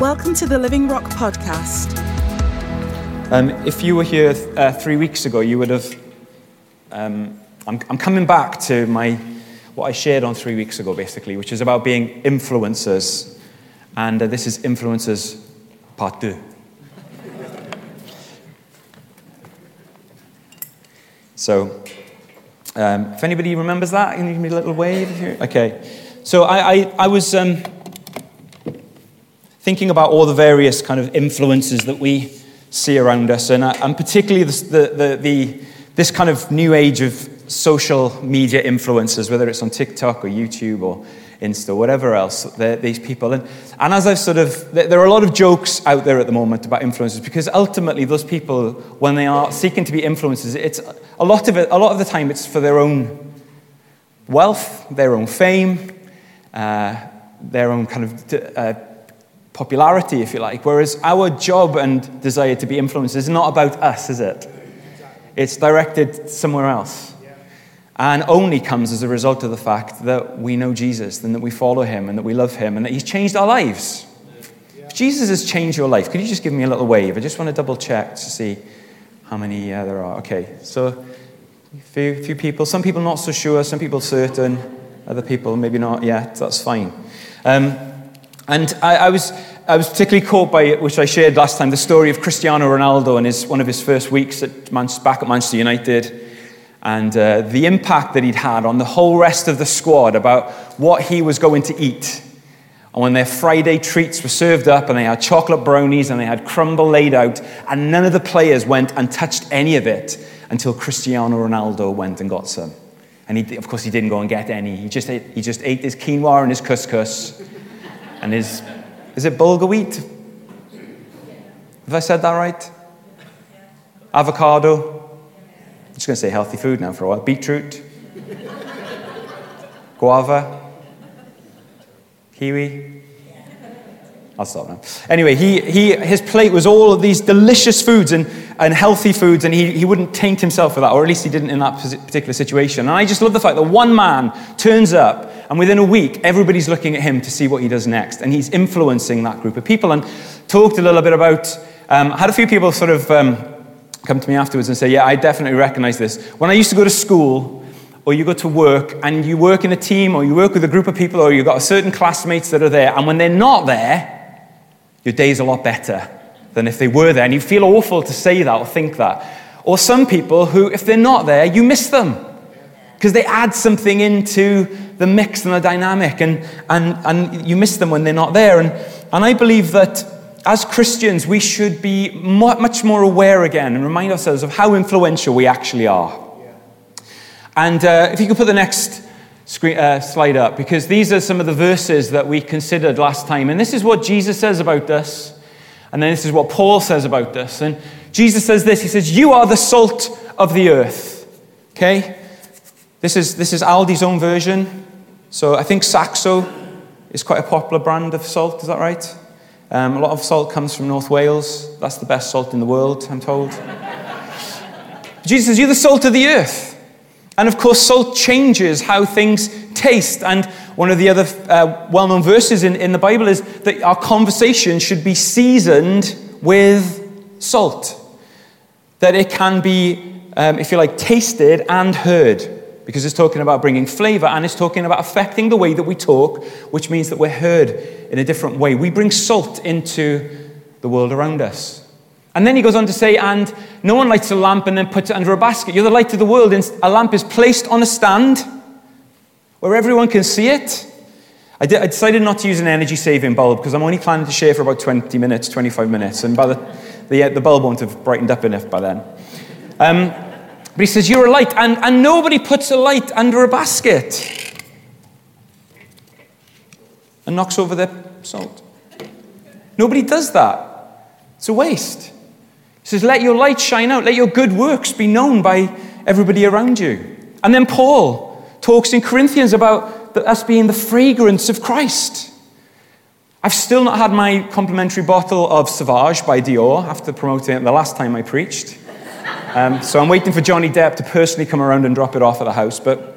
Welcome to the Living Rock podcast. If you were here 3 weeks ago, you would have... I'm coming back to what I shared on 3 weeks ago, basically, which is about being influencers. And this is Influencers Part 2. So, if anybody remembers that, can you give me a little wave? Okay. So I was thinking about all the various kind of influences that we see around us, and particularly this kind of new age of social media influencers, whether it's on TikTok or YouTube or Insta, whatever else, these people. And as I've there are a lot of jokes out there at the moment about influencers, because ultimately those people, when they are seeking to be influencers, a lot of the time it's for their own wealth, their own fame, their own kind of popularity, if you like. Whereas our job and desire to be influencers is not about us, is it? It's directed somewhere else. And only comes as a result of the fact that we know Jesus, and that we follow him, and that we love him, and that he's changed our lives. Yeah. If Jesus has changed your life, could you just give me a little wave? I just want to double check to see how many there are. Okay, so a few people. Some people not so sure, some people certain, other people maybe not yet. That's fine. And I was particularly caught by, which I shared last time, the story of Cristiano Ronaldo and one of his first weeks back at Manchester United, and the impact that he'd had on the whole rest of the squad about what he was going to eat. And when their Friday treats were served up, and they had chocolate brownies, and they had crumble laid out, and none of the players went and touched any of it until Cristiano Ronaldo went and got some. And of course he didn't go and get any. He just ate his quinoa and his couscous and his, is it bulgur wheat? Have I said that right? Avocado. I'm just going to say healthy food now for a while. Beetroot, guava, kiwi. I'll stop now. Anyway, his plate was all of these delicious foods and healthy foods, and he wouldn't taint himself for that, or at least he didn't in that particular situation. And I just love the fact that one man turns up, and within a week, everybody's looking at him to see what he does next, and he's influencing that group of people. And talked a little bit about, had a few people sort of... come to me afterwards and say, yeah, I definitely recognize this. When I used to go to school, or you go to work, and you work in a team, or you work with a group of people, or you've got a certain classmates that are there, and when they're not there, your day's a lot better than if they were there, and you feel awful to say that or think that. Or some people who, if they're not there, you miss them, because they add something into the mix and the dynamic, and you miss them when they're not there. And I believe that as Christians, we should be much more aware again and remind ourselves of how influential we actually are. Yeah. And if you could put the next slide up, because these are some of the verses that we considered last time. And this is what Jesus says about us. And then this is what Paul says about us. And Jesus says this, he says, you are the salt of the earth. Okay? This is Aldi's own version. So I think Saxo is quite a popular brand of salt, is that right? A lot of salt comes from North Wales. That's the best salt in the world, I'm told. Jesus says, you're the salt of the earth. And of course, salt changes how things taste. And one of the other well-known verses in the Bible is that our conversation should be seasoned with salt. That it can be, if you like, tasted and heard. Because it's talking about bringing flavor, and it's talking about affecting the way that we talk, which means that we're heard in a different way. We bring salt into the world around us. And then he goes on to say, and no one lights a lamp and then puts it under a basket. You're the light of the world. A lamp is placed on a stand where everyone can see it. I decided not to use an energy-saving bulb, because I'm only planning to share for about 25 minutes. And by the bulb won't have brightened up enough by then. But he says, you're a light, and nobody puts a light under a basket and knocks over their salt. Nobody does that. It's a waste. He says, let your light shine out. Let your good works be known by everybody around you. And then Paul talks in Corinthians about us being the fragrance of Christ. I've still not had my complimentary bottle of Sauvage by Dior after promoting it the last time I preached. So I'm waiting for Johnny Depp to personally come around and drop it off at the house. But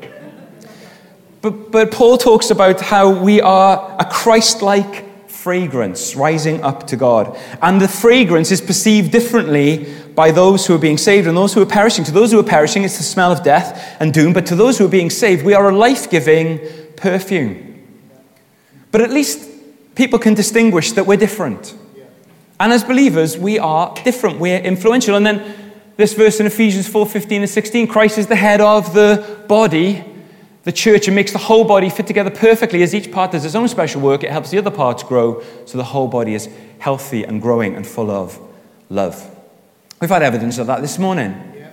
Paul talks about how we are a Christ-like fragrance rising up to God. And the fragrance is perceived differently by those who are being saved and those who are perishing. To those who are perishing, it's the smell of death and doom. But to those who are being saved, we are a life-giving perfume. But at least people can distinguish that we're different. And as believers, we are different. We're influential. And then this verse in Ephesians 4:15-16, Christ is the head of the body, the church, and makes the whole body fit together perfectly. As each part does its own special work, it helps the other parts grow, so the whole body is healthy and growing and full of love. We've had evidence of that this morning. Yeah.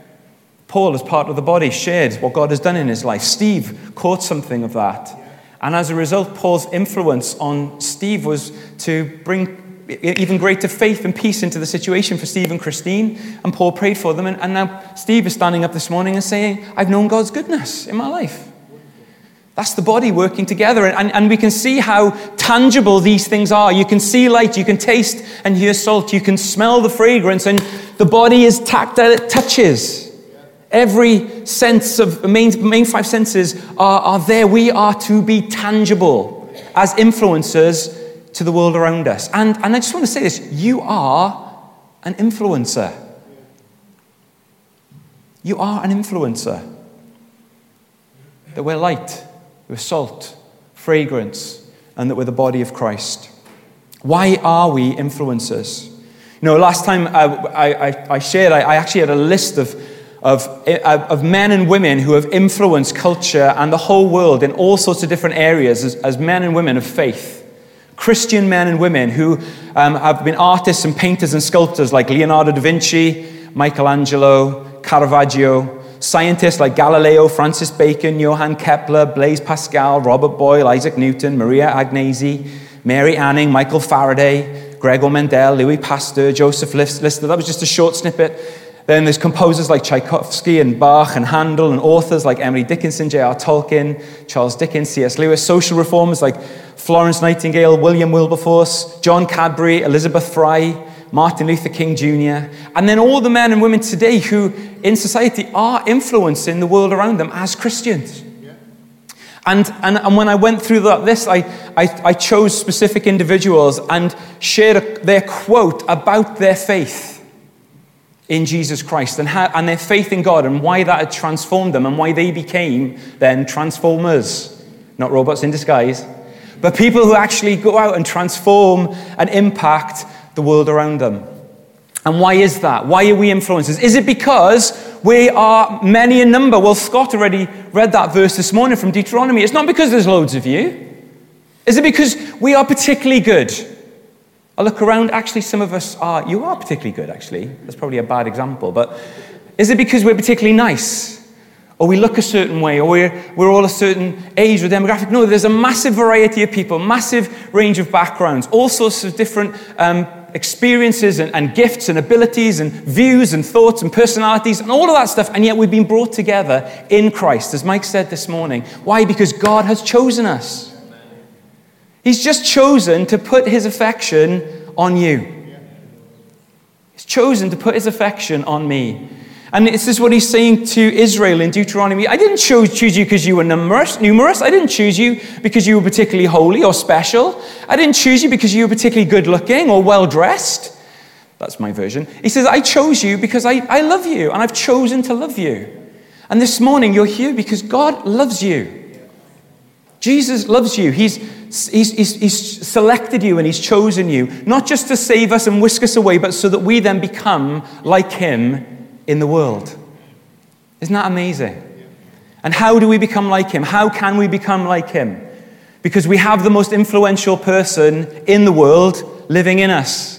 Paul, as part of the body, shared what God has done in his life. Steve caught something of that. Yeah. And as a result, Paul's influence on Steve was to bring even greater faith and peace into the situation for Steve and Christine. And Paul prayed for them. And now Steve is standing up this morning and saying, I've known God's goodness in my life. That's the body working together. And we can see how tangible these things are. You can see light, you can taste and hear salt, you can smell the fragrance, and the body is tactile, it touches. Every sense of the main five senses are there. We are to be tangible as influencers to the world around us. And I just want to say this, you are an influencer. You are an influencer. That we're light, with salt, fragrance, and that we're the body of Christ. Why are we influencers? You know, last time I shared, I actually had a list of men and women who have influenced culture and the whole world in all sorts of different areas as men and women of faith. Christian men and women who have been artists and painters and sculptors like Leonardo da Vinci, Michelangelo, Caravaggio. Scientists like Galileo, Francis Bacon, Johann Kepler, Blaise Pascal, Robert Boyle, Isaac Newton, Maria Agnesi, Mary Anning, Michael Faraday, Gregor Mendel, Louis Pasteur, Joseph Lister. That was just a short snippet. Then there's composers like Tchaikovsky and Bach and Handel, and authors like Emily Dickinson, J.R.R. Tolkien, Charles Dickens, C.S. Lewis. Social reformers like Florence Nightingale, William Wilberforce, John Cadbury, Elizabeth Fry, Martin Luther King Jr., and then all the men and women today who in society are influencing the world around them as Christians. Yeah. And when I went through that list, I chose specific individuals and shared their quote about their faith in Jesus Christ and their faith in God and why that had transformed them and why they became then transformers, not robots in disguise, but people who actually go out and transform and impact the world around them. And why is that? Why are we influencers? Is it because we are many in number? Well, Scott already read that verse this morning from Deuteronomy. It's not because there's loads of you. Is it because we are particularly good? I look around, actually some of us are, you are particularly good actually. That's probably a bad example, but is it because we're particularly nice? Or we look a certain way, or we're all a certain age or demographic? No, there's a massive variety of people, massive range of backgrounds, all sorts of different experiences and gifts and abilities and views and thoughts and personalities and all of that stuff, and yet we've been brought together in Christ, as Mike said this morning. Why? Because God has chosen us. He's just chosen to put his affection on you. He's chosen to put his affection on me. And this is what he's saying to Israel in Deuteronomy. I didn't choose you because you were numerous. I didn't choose you because you were particularly holy or special. I didn't choose you because you were particularly good looking or well dressed. That's my version. He says, I chose you because I love you and I've chosen to love you. And this morning you're here because God loves you. Jesus loves you. He's selected you and he's chosen you, not just to save us and whisk us away, but so that we then become like him in the world. Isn't that amazing? And how do we become like him? How can we become like him? Because we have the most influential person in the world living in us.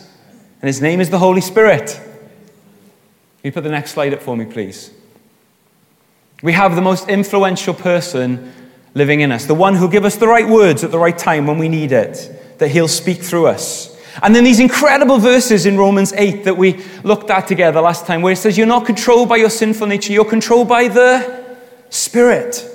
And his name is the Holy Spirit. Can you put the next slide up for me, please? We have the most influential person living in us. The one who'll give us the right words at the right time when we need it. That he'll speak through us. And then these incredible verses in Romans 8 that we looked at together last time, where it says, you're not controlled by your sinful nature, you're controlled by the Spirit.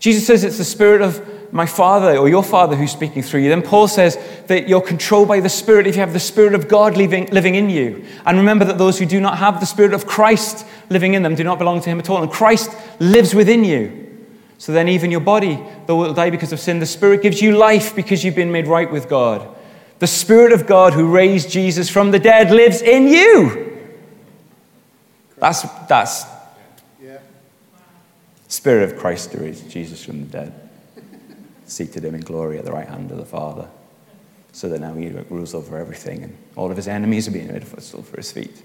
Jesus says it's the Spirit of my Father or your Father who's speaking through you. Then Paul says that you're controlled by the Spirit if you have the Spirit of God living in you. And remember that those who do not have the Spirit of Christ living in them do not belong to him at all. And Christ lives within you. So then even your body, though it will die because of sin, the Spirit gives you life because you've been made right with God. The Spirit of God who raised Jesus from the dead lives in you. That's Spirit of Christ who raised Jesus from the dead, seated him in glory at the right hand of the Father, so that now he rules over everything, and all of his enemies are being made a footstool for his feet.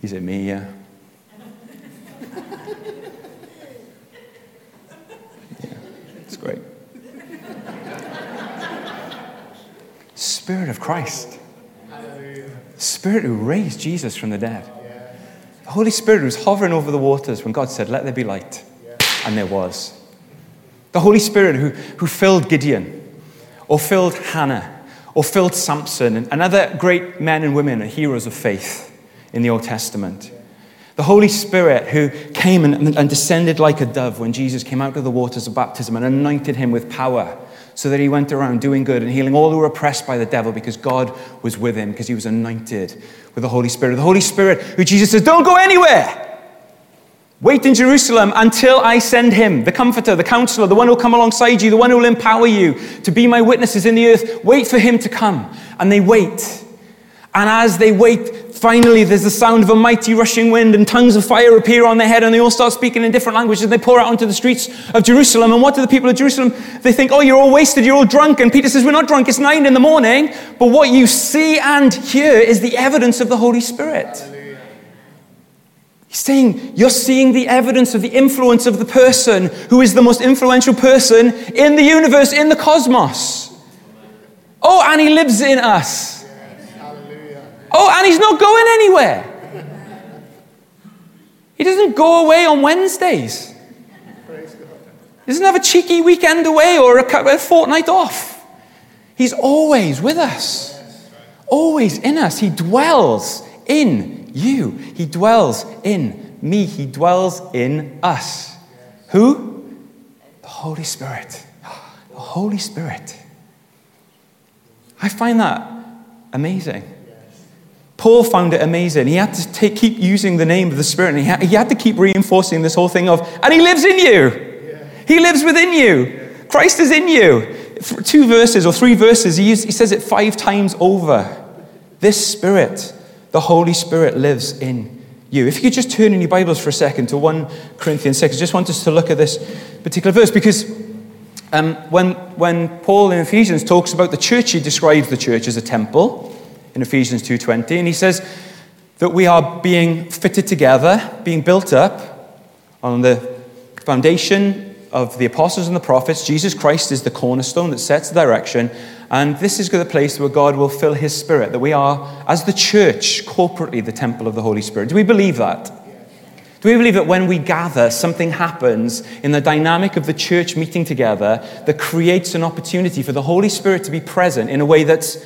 He's in me, yeah. Yeah, it's great. Spirit of Christ. Spirit who raised Jesus from the dead. The Holy Spirit was hovering over the waters when God said, let there be light. And there was. The Holy Spirit who filled Gideon, or filled Hannah, or filled Samson, and other great men and women and heroes of faith in the Old Testament. The Holy Spirit who came and descended like a dove when Jesus came out of the waters of baptism and anointed him with power, so that he went around doing good and healing all who were oppressed by the devil, because God was with him, because he was anointed with the Holy Spirit. The Holy Spirit who Jesus says, don't go anywhere. Wait in Jerusalem until I send him, the comforter, the counselor, the one who will come alongside you, the one who will empower you to be my witnesses in the earth. Wait for him to come. And they wait. And as they wait, finally there's the sound of a mighty rushing wind, and tongues of fire appear on their head, and they all start speaking in different languages, and they pour out onto the streets of Jerusalem. And what do the people of Jerusalem? They think, oh, you're all wasted, you're all drunk. And Peter says, we're not drunk, it's 9 a.m. But what you see and hear is the evidence of the Holy Spirit. He's saying, you're seeing the evidence of the influence of the person who is the most influential person in the universe, in the cosmos. Oh, and he lives in us. Oh, and he's not going anywhere. He doesn't go away on Wednesdays. He doesn't have a cheeky weekend away or a fortnight off. He's always with us. Always in us. He dwells in you. He dwells in me. He dwells in us. Yes. Who? The Holy Spirit. The Holy Spirit. I find that amazing. Yes. Paul found it amazing. He had to keep using the name of the Spirit, and he had to keep reinforcing this whole thing of, and he lives in you. Yes. He lives within you. Yes. Christ is in you. 2 verses or 3 verses, he says it 5 times over. This Spirit, the Holy Spirit, lives in you. If you could just turn in your Bibles for a second to 1 Corinthians 6. I just want us to look at this particular verse, because when Paul in Ephesians talks about the church, he describes the church as a temple in Ephesians 2:20, and he says that we are being fitted together, being built up on the foundation of the apostles and the prophets. Jesus Christ is the cornerstone that sets the direction. And this is the place where God will fill his Spirit, that we are, as the church, corporately the temple of the Holy Spirit. Do we believe that? Do we believe that when we gather, something happens in the dynamic of the church meeting together that creates an opportunity for the Holy Spirit to be present in a way that's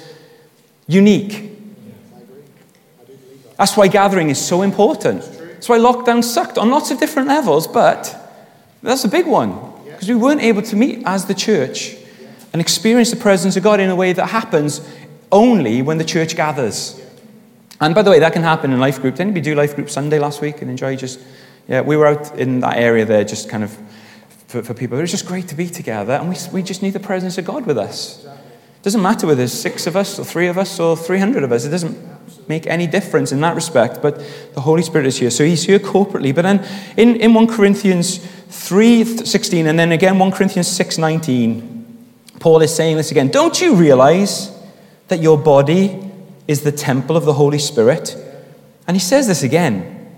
unique? That's why gathering is so important. That's why lockdown sucked on lots of different levels, but that's a big one, because we weren't able to meet as the church and experience the presence of God in a way that happens only when the church gathers. And by the way, that can happen in life group. Did anybody do life group Sunday last week and enjoy just... Yeah, we were out in that area there just kind of for people. It was just great to be together, and we just need the presence of God with us. It doesn't matter whether there's 6 of us or 3 of us or 300 of us. It doesn't make any difference in that respect, but the Holy Spirit is here. So he's here corporately. But then in 1 Corinthians 3:16 and then again 1 Corinthians 6:19... Paul is saying this again. Don't you realize that your body is the temple of the Holy Spirit? And he says this again.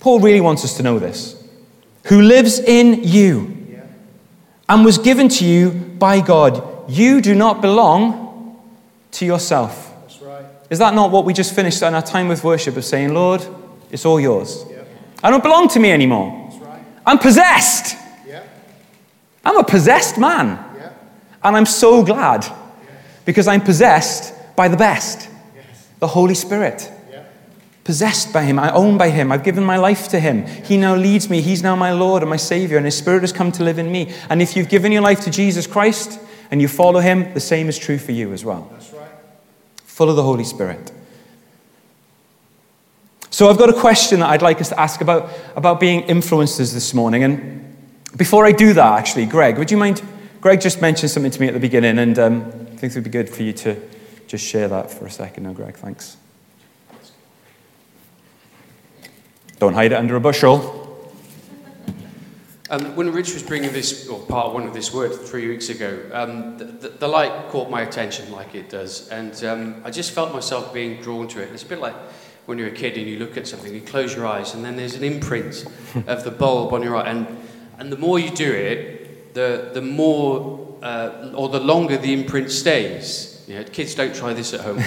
Paul really wants us to know this. Who lives in you and was given to you by God. You do not belong to yourself. That's right. Is that not what we just finished in our time with worship of saying, Lord, it's all yours. Yep. I don't belong to me anymore. That's right. I'm possessed. Yep. I'm a possessed man. And I'm so glad, because I'm possessed by the best, the Holy Spirit. Possessed by him, I own by him, I've given my life to him. He now leads me, he's now my Lord and my Savior, and his Spirit has come to live in me. And if you've given your life to Jesus Christ and you follow him, the same is true for you as well. That's right. Full of the Holy Spirit. So I've got a question that I'd like us to ask about being influencers this morning. And before I do that, actually, Greg, would you mind... Greg just mentioned something to me at the beginning, and think it would be good for you to just share that for a second now, Greg. Thanks. Don't hide it under a bushel. When Rich was bringing this, or part one of this word 3 weeks ago, the light caught my attention like it does, and I just felt myself being drawn to it. It's a bit like when you're a kid and you look at something, you close your eyes, and then there's an imprint of the bulb on your eye, and the more you do it, the more, or the longer the imprint stays. You know, kids, don't try this at home.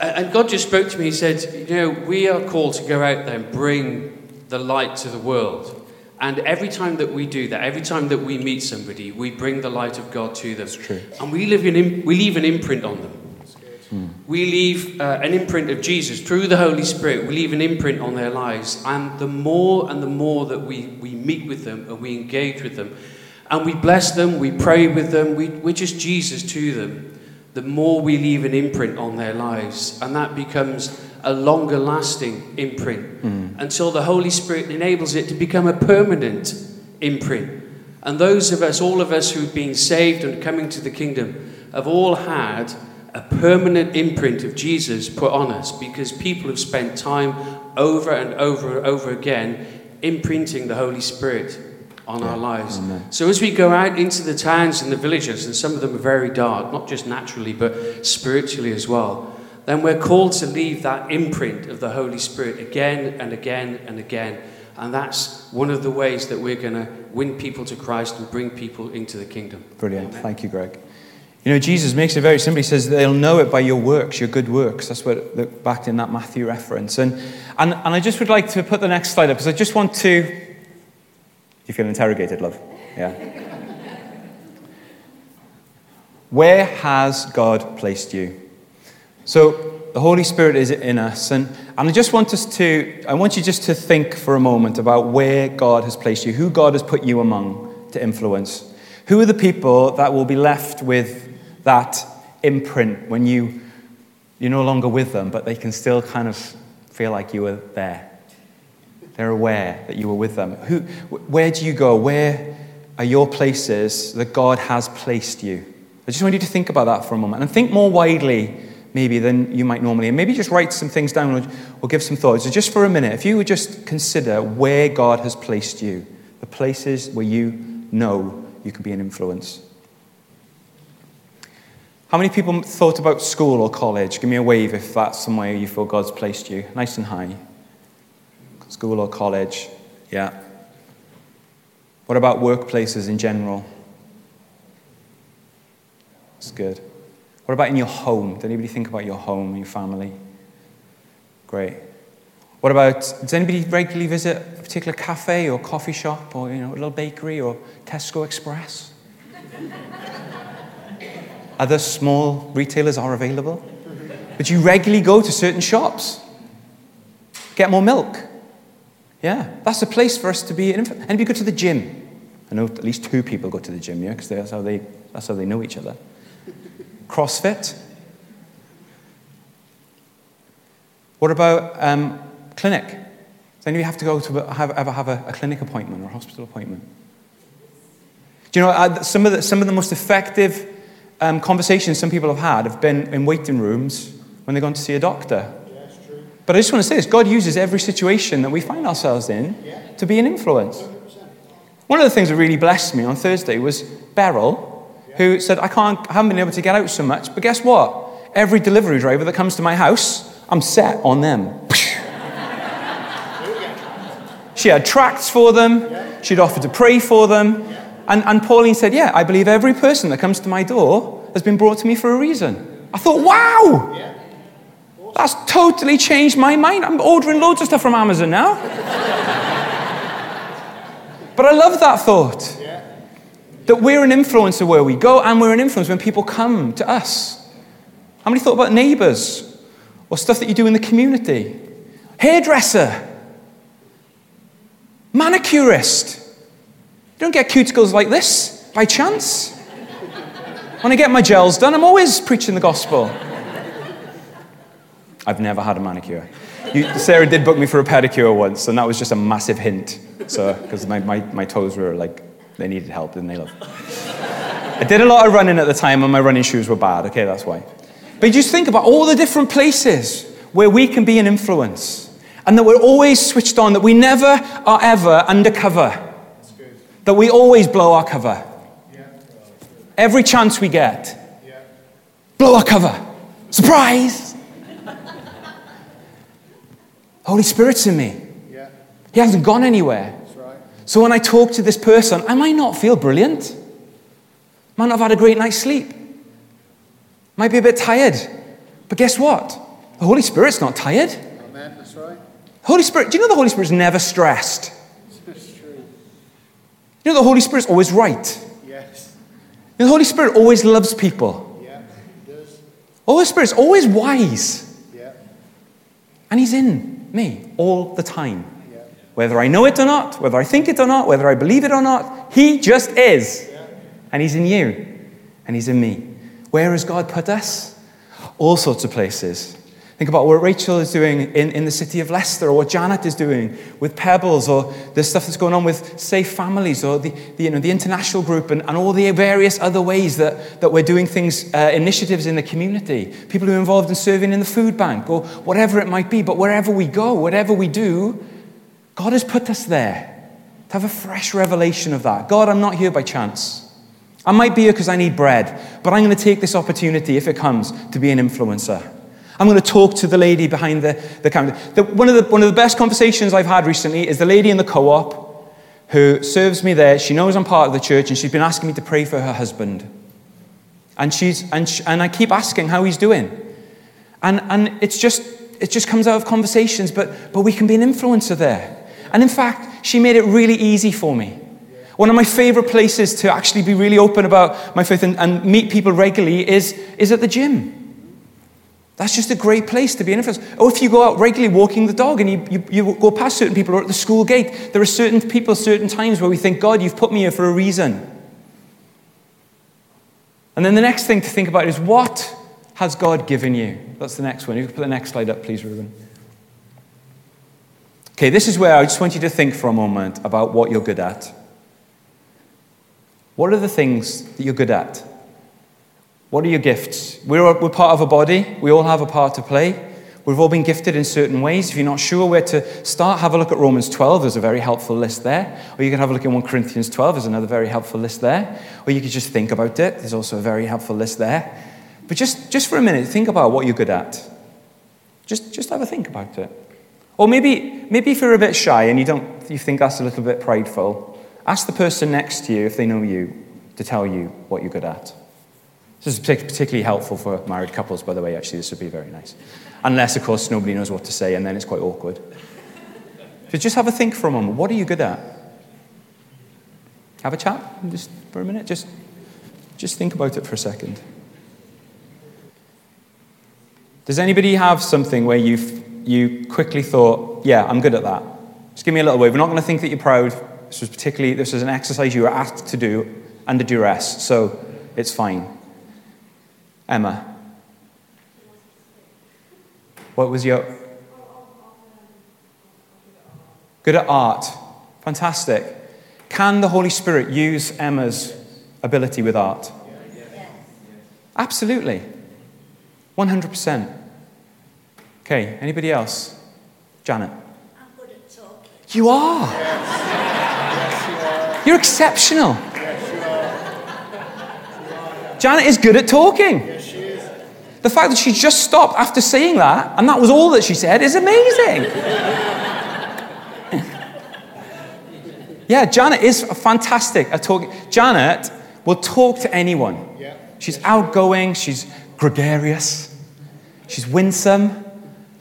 And God just spoke to me, he said, you know, we are called to go out there and bring the light to the world. And every time that we do that, every time that we meet somebody, we bring the light of God to them. That's true. And we leave an imprint on them. We leave an imprint of Jesus through the Holy Spirit. We leave an imprint on their lives. And the more that we meet with them and we engage with them, and we bless them, we pray with them, we're just Jesus to them, the more we leave an imprint on their lives. And that becomes a longer lasting imprint until the Holy Spirit enables it to become a permanent imprint. And those of us, all of us who've been saved and coming to the kingdom, have all had a permanent imprint of Jesus put on us, because people have spent time over and over and over again imprinting the Holy Spirit on our lives. Amen. So as we go out into the towns and the villages, and some of them are very dark, not just naturally but spiritually as well, then we're called to leave that imprint of the Holy Spirit again and again and again. And that's one of the ways that we're going to win people to Christ and bring people into the kingdom. Brilliant. Amen. Thank you, Greg. You know, Jesus makes it very simple. He says, they'll know it by your works, your good works. That's what backed in that Matthew reference. And I just would like to put the next slide up, because I just want to... Do you feel interrogated, love? Yeah. Where has God placed you? So the Holy Spirit is in us. And I just want us to... I want you just to think for a moment about where God has placed you, who God has put you among to influence. Who are the people that will be left with that imprint when you're no longer with them, but they can still kind of feel like you were there? They're aware that you were with them. Where do you go? Where are your places that God has placed you? I just want you to think about that for a moment, and think more widely maybe than you might normally, and maybe just write some things down or give some thoughts. So just for a minute, if you would just consider where God has placed you, the places where you know you can be an influence. How many people thought about school or college? Give me a wave if that's somewhere you feel God's placed you. Nice and high. School or college, yeah. What about workplaces in general? That's good. What about in your home? Did anybody think about your home and your family? Great. What about, does anybody regularly visit a particular cafe or coffee shop or, you know, a little bakery or Tesco Express? Other small retailers are available. But you regularly go to certain shops. Get more milk. Yeah, that's a place for us to be. Anybody go to the gym? I know at least two people go to the gym, yeah, because that's how they know each other. CrossFit. What about... clinic. Does anybody have to go to have a clinic appointment or a hospital appointment? Do you know, some of the most effective conversations some people have had have been in waiting rooms when they've gone to see a doctor. Yeah, that's true. But I just want to say this, God uses every situation that we find ourselves in to be an influence. 100%. One of the things that really blessed me on Thursday was Beryl, who said, I haven't been able to get out so much, but guess what? Every delivery driver that comes to my house, I'm set on them. She had tracts for them. She'd offered to pray for them. And Pauline said, yeah, I believe every person that comes to my door has been brought to me for a reason. I thought, wow! Yeah. Awesome. That's totally changed my mind. I'm ordering loads of stuff from Amazon now. But I love that thought. Yeah. That we're an influencer where we go, and we're an influence when people come to us. How many thought about neighbours? Or stuff that you do in the community? Hairdresser. Manicurist. You don't get cuticles like this by chance. When I get my gels done, I'm always preaching the gospel. I've never had a manicure. Sarah did book me for a pedicure once, and that was just a massive hint. So, because my toes were like, they needed help, didn't they, love? I did a lot of running at the time and my running shoes were bad. Okay, that's why. But just think about all the different places where we can be an influence and that we're always switched on, that we never are ever undercover, that we always blow our cover. Every chance we get, blow our cover. Surprise! Holy Spirit's in me. He hasn't gone anywhere. So when I talk to this person, I might not feel brilliant. Might not have had a great night's sleep. Might be a bit tired. But guess what? The Holy Spirit's not tired. Amen, that's right. Holy Spirit, do you know the Holy Spirit's never stressed? That's true. You know the Holy Spirit's always right. Yes. You know, the Holy Spirit always loves people. Yeah, he does. The Holy Spirit's always wise. Yeah. And he's in me all the time. Yeah. Whether I know it or not, whether I think it or not, whether I believe it or not, he just is. Yeah. And he's in you, and he's in me. Where has God put us? All sorts of places. Think about what Rachel is doing in the city of Leicester, or what Janet is doing with Pebbles, or the stuff that's going on with Safe Families, or the international group, and all the various other ways that we're doing things, initiatives in the community, people who are involved in serving in the food bank, or whatever it might be. But wherever we go, whatever we do, God has put us there to have a fresh revelation of that. God, I'm not here by chance. I might be here because I need bread, but I'm going to take this opportunity, if it comes, to be an influencer. I'm going to talk to the lady behind the counter. One of the best conversations I've had recently is the lady in the co-op who serves me there. She knows I'm part of the church, and she's been asking me to pray for her husband. And I keep asking how he's doing, and it just comes out of conversations. But we can be an influencer there. And in fact, she made it really easy for me. One of my favorite places to actually be really open about my faith and meet people regularly is at the gym. That's just a great place to be an influence. Or if you go out regularly walking the dog and you go past certain people, or at the school gate, there are certain people, certain times where we think, God, you've put me here for a reason. And then the next thing to think about is, what has God given you? That's the next one. You can put the next slide up, please, Ruben. Okay, this is where I just want you to think for a moment about what you're good at. What are the things that you're good at? What are your gifts? We're part of a body. We all have a part to play. We've all been gifted in certain ways. If you're not sure where to start, have a look at Romans 12. There's a very helpful list there. Or you can have a look at 1 Corinthians 12. There's another very helpful list there. Or you could just think about it. There's also a very helpful list there. But just for a minute, think about what you're good at. Just have a think about it. Or maybe if you're a bit shy and you think that's a little bit prideful, ask the person next to you, if they know you, to tell you what you're good at. This is particularly helpful for married couples, by the way. Actually, this would be very nice. Unless, of course, nobody knows what to say, and then it's quite awkward. So just have a think for a moment. What are you good at? Have a chat just for a minute. Just think about it for a second. Does anybody have something where you quickly thought, yeah, I'm good at that? Just give me a little wave. We're not going to think that you're proud. This was an exercise you were asked to do under duress, so it's fine. Emma, what was your good at? Art. Fantastic. Can the Holy Spirit use Emma's ability with art? Absolutely, 100%. Okay. Anybody else? Janet. I'm good at talking. You are. Yes. You're exceptional. Yes, you are. Janet is good at talking. Yes, she is. The fact that she just stopped after saying that, and that was all that she said, is amazing. Yeah, Janet is fantastic at talking. Janet will talk to anyone. Yeah. She's outgoing. She's gregarious. She's winsome.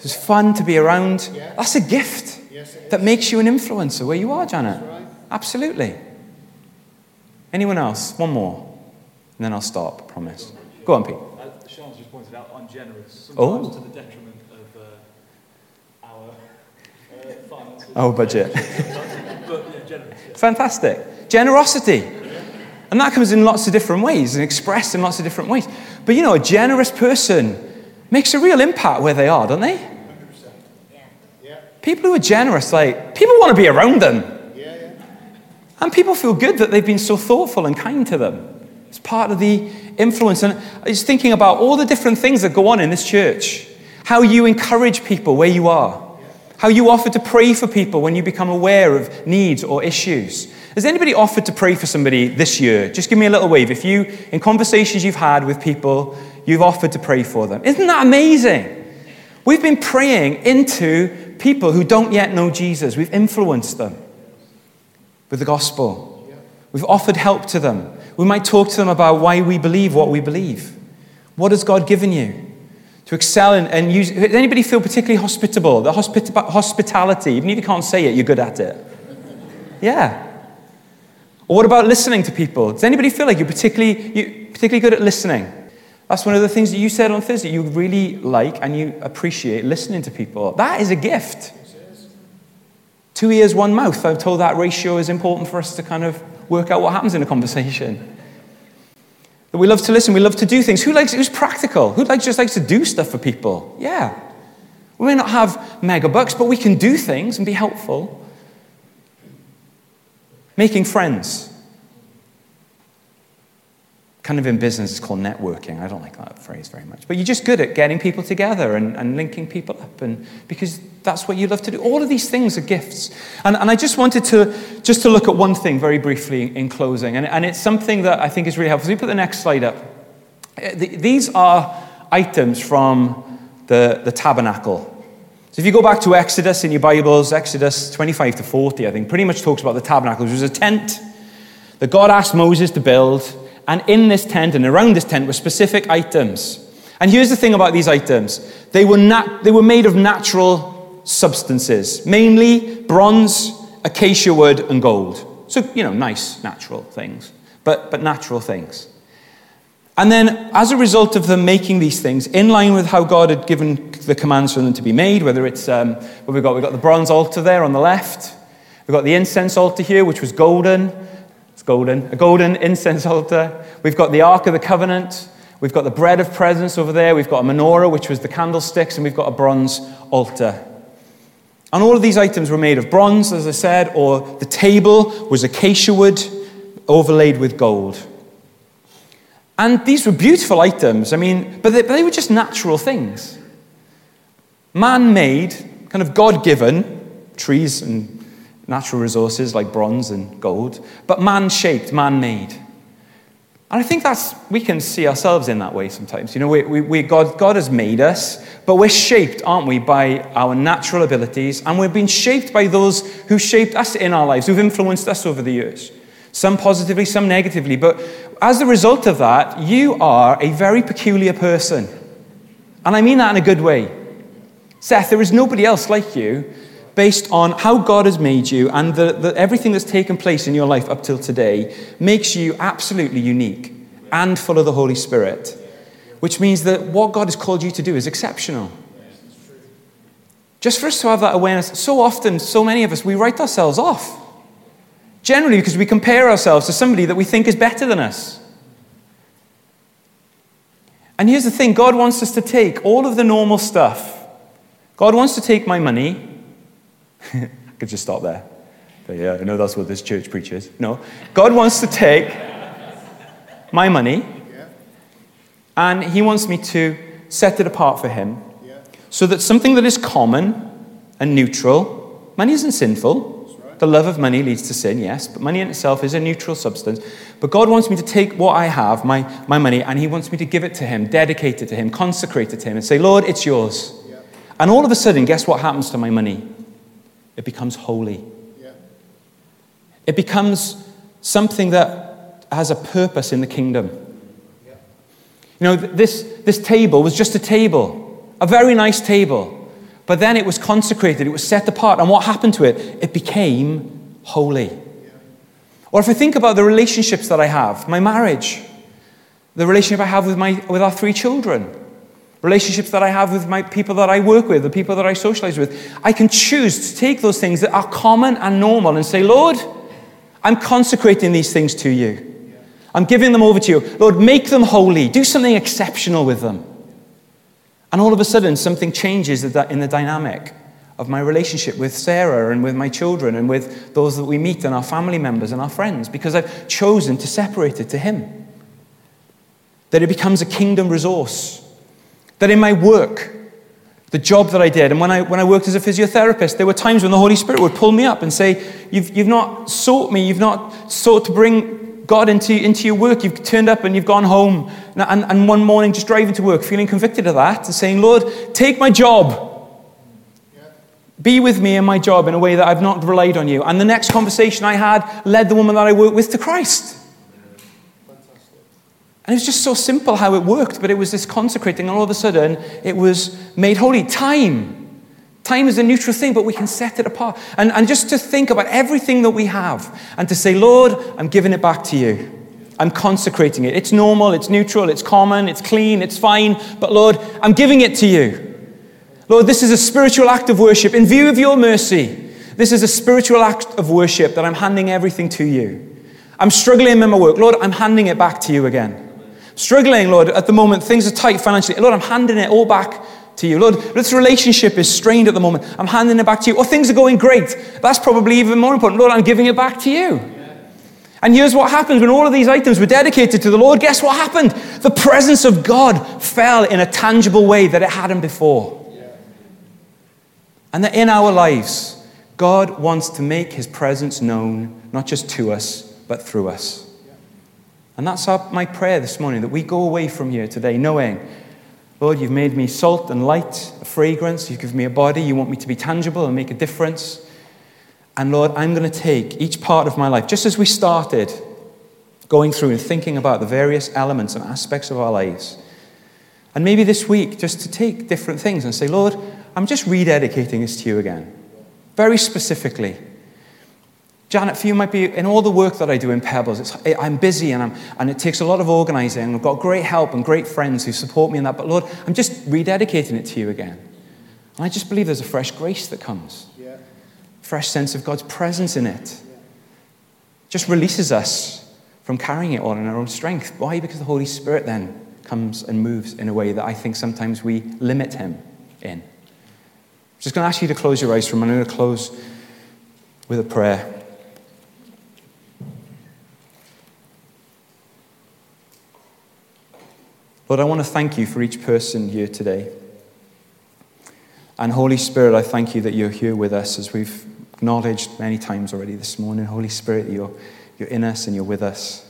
She's fun to be around. Yeah. That's a gift that makes you an influencer where you are, Janet. That's right. Absolutely. Anyone else? One more. And then I'll stop, promise. Go on, Pete. Sean's just pointed out, I'm generous. Sometimes to the detriment of our finances. Oh, budget. But, yeah, generous. Yeah. Fantastic. Generosity. And that comes in lots of different ways and expressed in lots of different ways. But, a generous person makes a real impact where they are, don't they? 100%. Yeah. People who are generous, people want to be around them. And people feel good that they've been so thoughtful and kind to them. It's part of the influence. And I was thinking about all the different things that go on in this church. How you encourage people where you are. How you offer to pray for people when you become aware of needs or issues. Has anybody offered to pray for somebody this year? Just give me a little wave. If you, in conversations you've had with people, you've offered to pray for them. Isn't that amazing? We've been praying into people who don't yet know Jesus. We've influenced them with the gospel. We've offered help to them. We might talk to them about why we believe what we believe. What has God given you to excel in and use? Does anybody feel particularly hospitable? The hospitality, even if you can't say it, you're good at it. Yeah. Or what about listening to people? Does anybody feel like you're particularly good at listening? That's one of the things that you said on Thursday. You really like and you appreciate listening to people. That is a gift. 2 ears, 1 mouth. I'm told that ratio is important for us to kind of work out what happens in a conversation. That we love to listen. We love to do things. Who's practical? Who just likes to do stuff for people? Yeah. We may not have mega bucks, but we can do things and be helpful. Making friends. Kind of in business, it's called networking. I don't like that phrase very much. But you're just good at getting people together and linking people up, and because that's what you love to do. All of these things are gifts. And I just wanted to look at one thing very briefly in closing. And it's something that I think is really helpful. So you put the next slide up. These are items from the tabernacle. So if you go back to Exodus in your Bibles, Exodus 25 to 40, I think, pretty much talks about the tabernacle. It was a tent that God asked Moses to build. And in this tent and around this tent were specific items. And here's the thing about these items. They were made of natural substances, mainly bronze, acacia wood, and gold. So, nice natural things, but natural things. And then as a result of them making these things, in line with how God had given the commands for them to be made, whether it's, what we've got the bronze altar there on the left. We've got the incense altar here, which was golden. A golden incense altar. We've got the Ark of the Covenant. We've got the bread of presence over there. We've got a menorah, which was the candlesticks, and we've got a bronze altar. And all of these items were made of bronze, as I said, or the table was acacia wood overlaid with gold. And these were beautiful items. I mean, but they were just natural things. Man-made, kind of God-given, trees and natural resources like bronze and gold, but man-shaped, man-made. And I think we can see ourselves in that way sometimes. God has made us, but we're shaped, aren't we, by our natural abilities, and we've been shaped by those who shaped us in our lives, who've influenced us over the years. Some positively, some negatively, but as a result of that, you are a very peculiar person. And I mean that in a good way. Seth, there is nobody else like you, based on how God has made you and everything that's taken place in your life up till today makes you absolutely unique and full of the Holy Spirit, which means that what God has called you to do is exceptional. Just for us to have that awareness, so often, so many of us, we write ourselves off, generally because we compare ourselves to somebody that we think is better than us. And here's the thing, God wants us to take all of the normal stuff. God wants to take my money. I could just stop there. But yeah, I know that's what this church preaches. No. God wants to take my money, and he wants me to set it apart for him, so that something that is common and neutral, money isn't sinful. Right. The love of money leads to sin, yes, but money in itself is a neutral substance. But God wants me to take what I have, my money, and he wants me to give it to him, dedicate it to him, consecrate it to him, and say, Lord, it's yours. Yeah. And all of a sudden, guess what happens to my money? It becomes holy. Yeah. It becomes something that has a purpose in the kingdom. Yeah. This table was just a table, a very nice table. But then it was consecrated, it was set apart. And what happened to it? It became holy. Yeah. Or if I think about the relationships that I have, my marriage, the relationship I have with our 3 children, relationships that I have with my people that I work with, the people that I socialize with, I can choose to take those things that are common and normal and say, Lord, I'm consecrating these things to you. Yeah. I'm giving them over to you. Lord, make them holy. Do something exceptional with them. And all of a sudden, something changes in the dynamic of my relationship with Sarah and with my children and with those that we meet and our family members and our friends, because I've chosen to separate it to him that it becomes a kingdom resource. That in my work, the job that I did, and when I worked as a physiotherapist, there were times when the Holy Spirit would pull me up and say, you've not sought me, you've not sought to bring God into your work, you've turned up and you've gone home. And one morning, just driving to work, feeling convicted of that, and saying, Lord, take my job. Be with me in my job in a way that I've not relied on you. And the next conversation I had led the woman that I worked with to Christ. Fantastic. And it was just so simple how it worked, but it was this consecrating, and all of a sudden, it was made holy. Time. Time is a neutral thing, but we can set it apart. And just to think about everything that we have, and to say, Lord, I'm giving it back to you. I'm consecrating it. It's normal, it's neutral, it's common, it's clean, it's fine, but Lord, I'm giving it to you. Lord, this is a spiritual act of worship. In view of your mercy, this is a spiritual act of worship that I'm handing everything to you. I'm struggling in my work. Lord, I'm handing it back to you again. Struggling, Lord, at the moment, things are tight financially. Lord, I'm handing it all back to you. Lord, this relationship is strained at the moment. I'm handing it back to you. Or things are going great. That's probably even more important. Lord, I'm giving it back to you. And here's what happens when all of these items were dedicated to the Lord. Guess what happened? The presence of God fell in a tangible way that it hadn't before. And that in our lives, God wants to make his presence known, not just to us, but through us. And that's my prayer this morning, that we go away from here today knowing, Lord, you've made me salt and light, a fragrance. You've given me a body. You want me to be tangible and make a difference. And Lord, I'm going to take each part of my life, just as we started going through and thinking about the various elements and aspects of our lives. And maybe this week, just to take different things and say, Lord, I'm just rededicating this to you again, very specifically. Janet, for you might be, in all the work that I do in Pebbles, I'm busy and it takes a lot of organizing. I've got great help and great friends who support me in that, but Lord, I'm just rededicating it to you again. And I just believe there's a fresh grace that comes, fresh sense of God's presence in it. Just releases us from carrying it all in our own strength. Why? Because the Holy Spirit then comes and moves in a way that I think sometimes we limit him in. Just going to ask you to close your eyes for a minute. I'm going to close with a prayer. Lord, I want to thank you for each person here today. And Holy Spirit, I thank you that you're here with us, as we've acknowledged many times already this morning. Holy Spirit, you're in us and you're with us.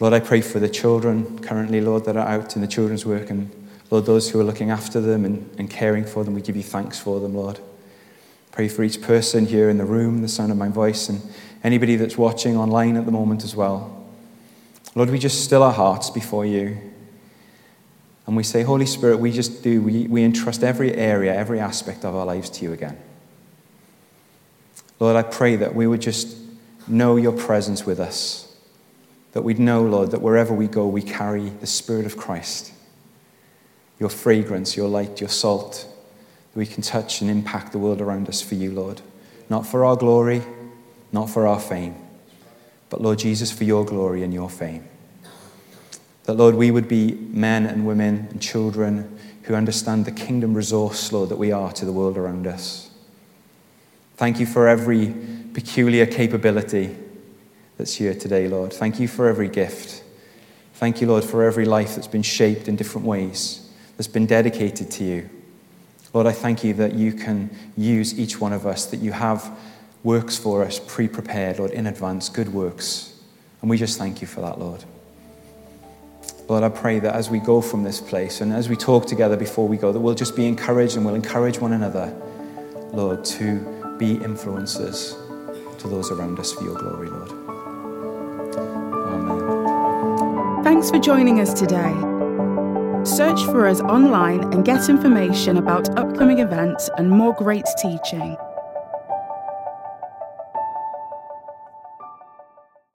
Lord, I pray for the children currently, Lord, that are out in the children's work, and Lord, those who are looking after them and caring for them, we give you thanks for them, Lord. Pray for each person here in the room, the sound of my voice, and anybody that's watching online at the moment as well. Lord, we just still our hearts before you. And we say, Holy Spirit, we just do. We entrust every area, every aspect of our lives to you again. Lord, I pray that we would just know your presence with us. That we'd know, Lord, that wherever we go, we carry the Spirit of Christ. Your fragrance, your light, your salt, that we can touch and impact the world around us for you, Lord. Not for our glory, not for our fame, but, Lord Jesus, for your glory and your fame. That, Lord, we would be men and women and children who understand the kingdom resource, Lord, that we are to the world around us. Thank you for every peculiar capability that's here today, Lord. Thank you for every gift. Thank you, Lord, for every life that's been shaped in different ways, that's been dedicated to you. Lord, I thank you that you can use each one of us, that you have works for us pre-prepared, Lord, in advance, good works. And we just thank you for that, Lord. Lord, I pray that as we go from this place and as we talk together before we go, that we'll just be encouraged and we'll encourage one another, Lord, to be influencers to those around us for your glory, Lord. Amen. Thanks for joining us today. Search for us online and get information about upcoming events and more great teaching.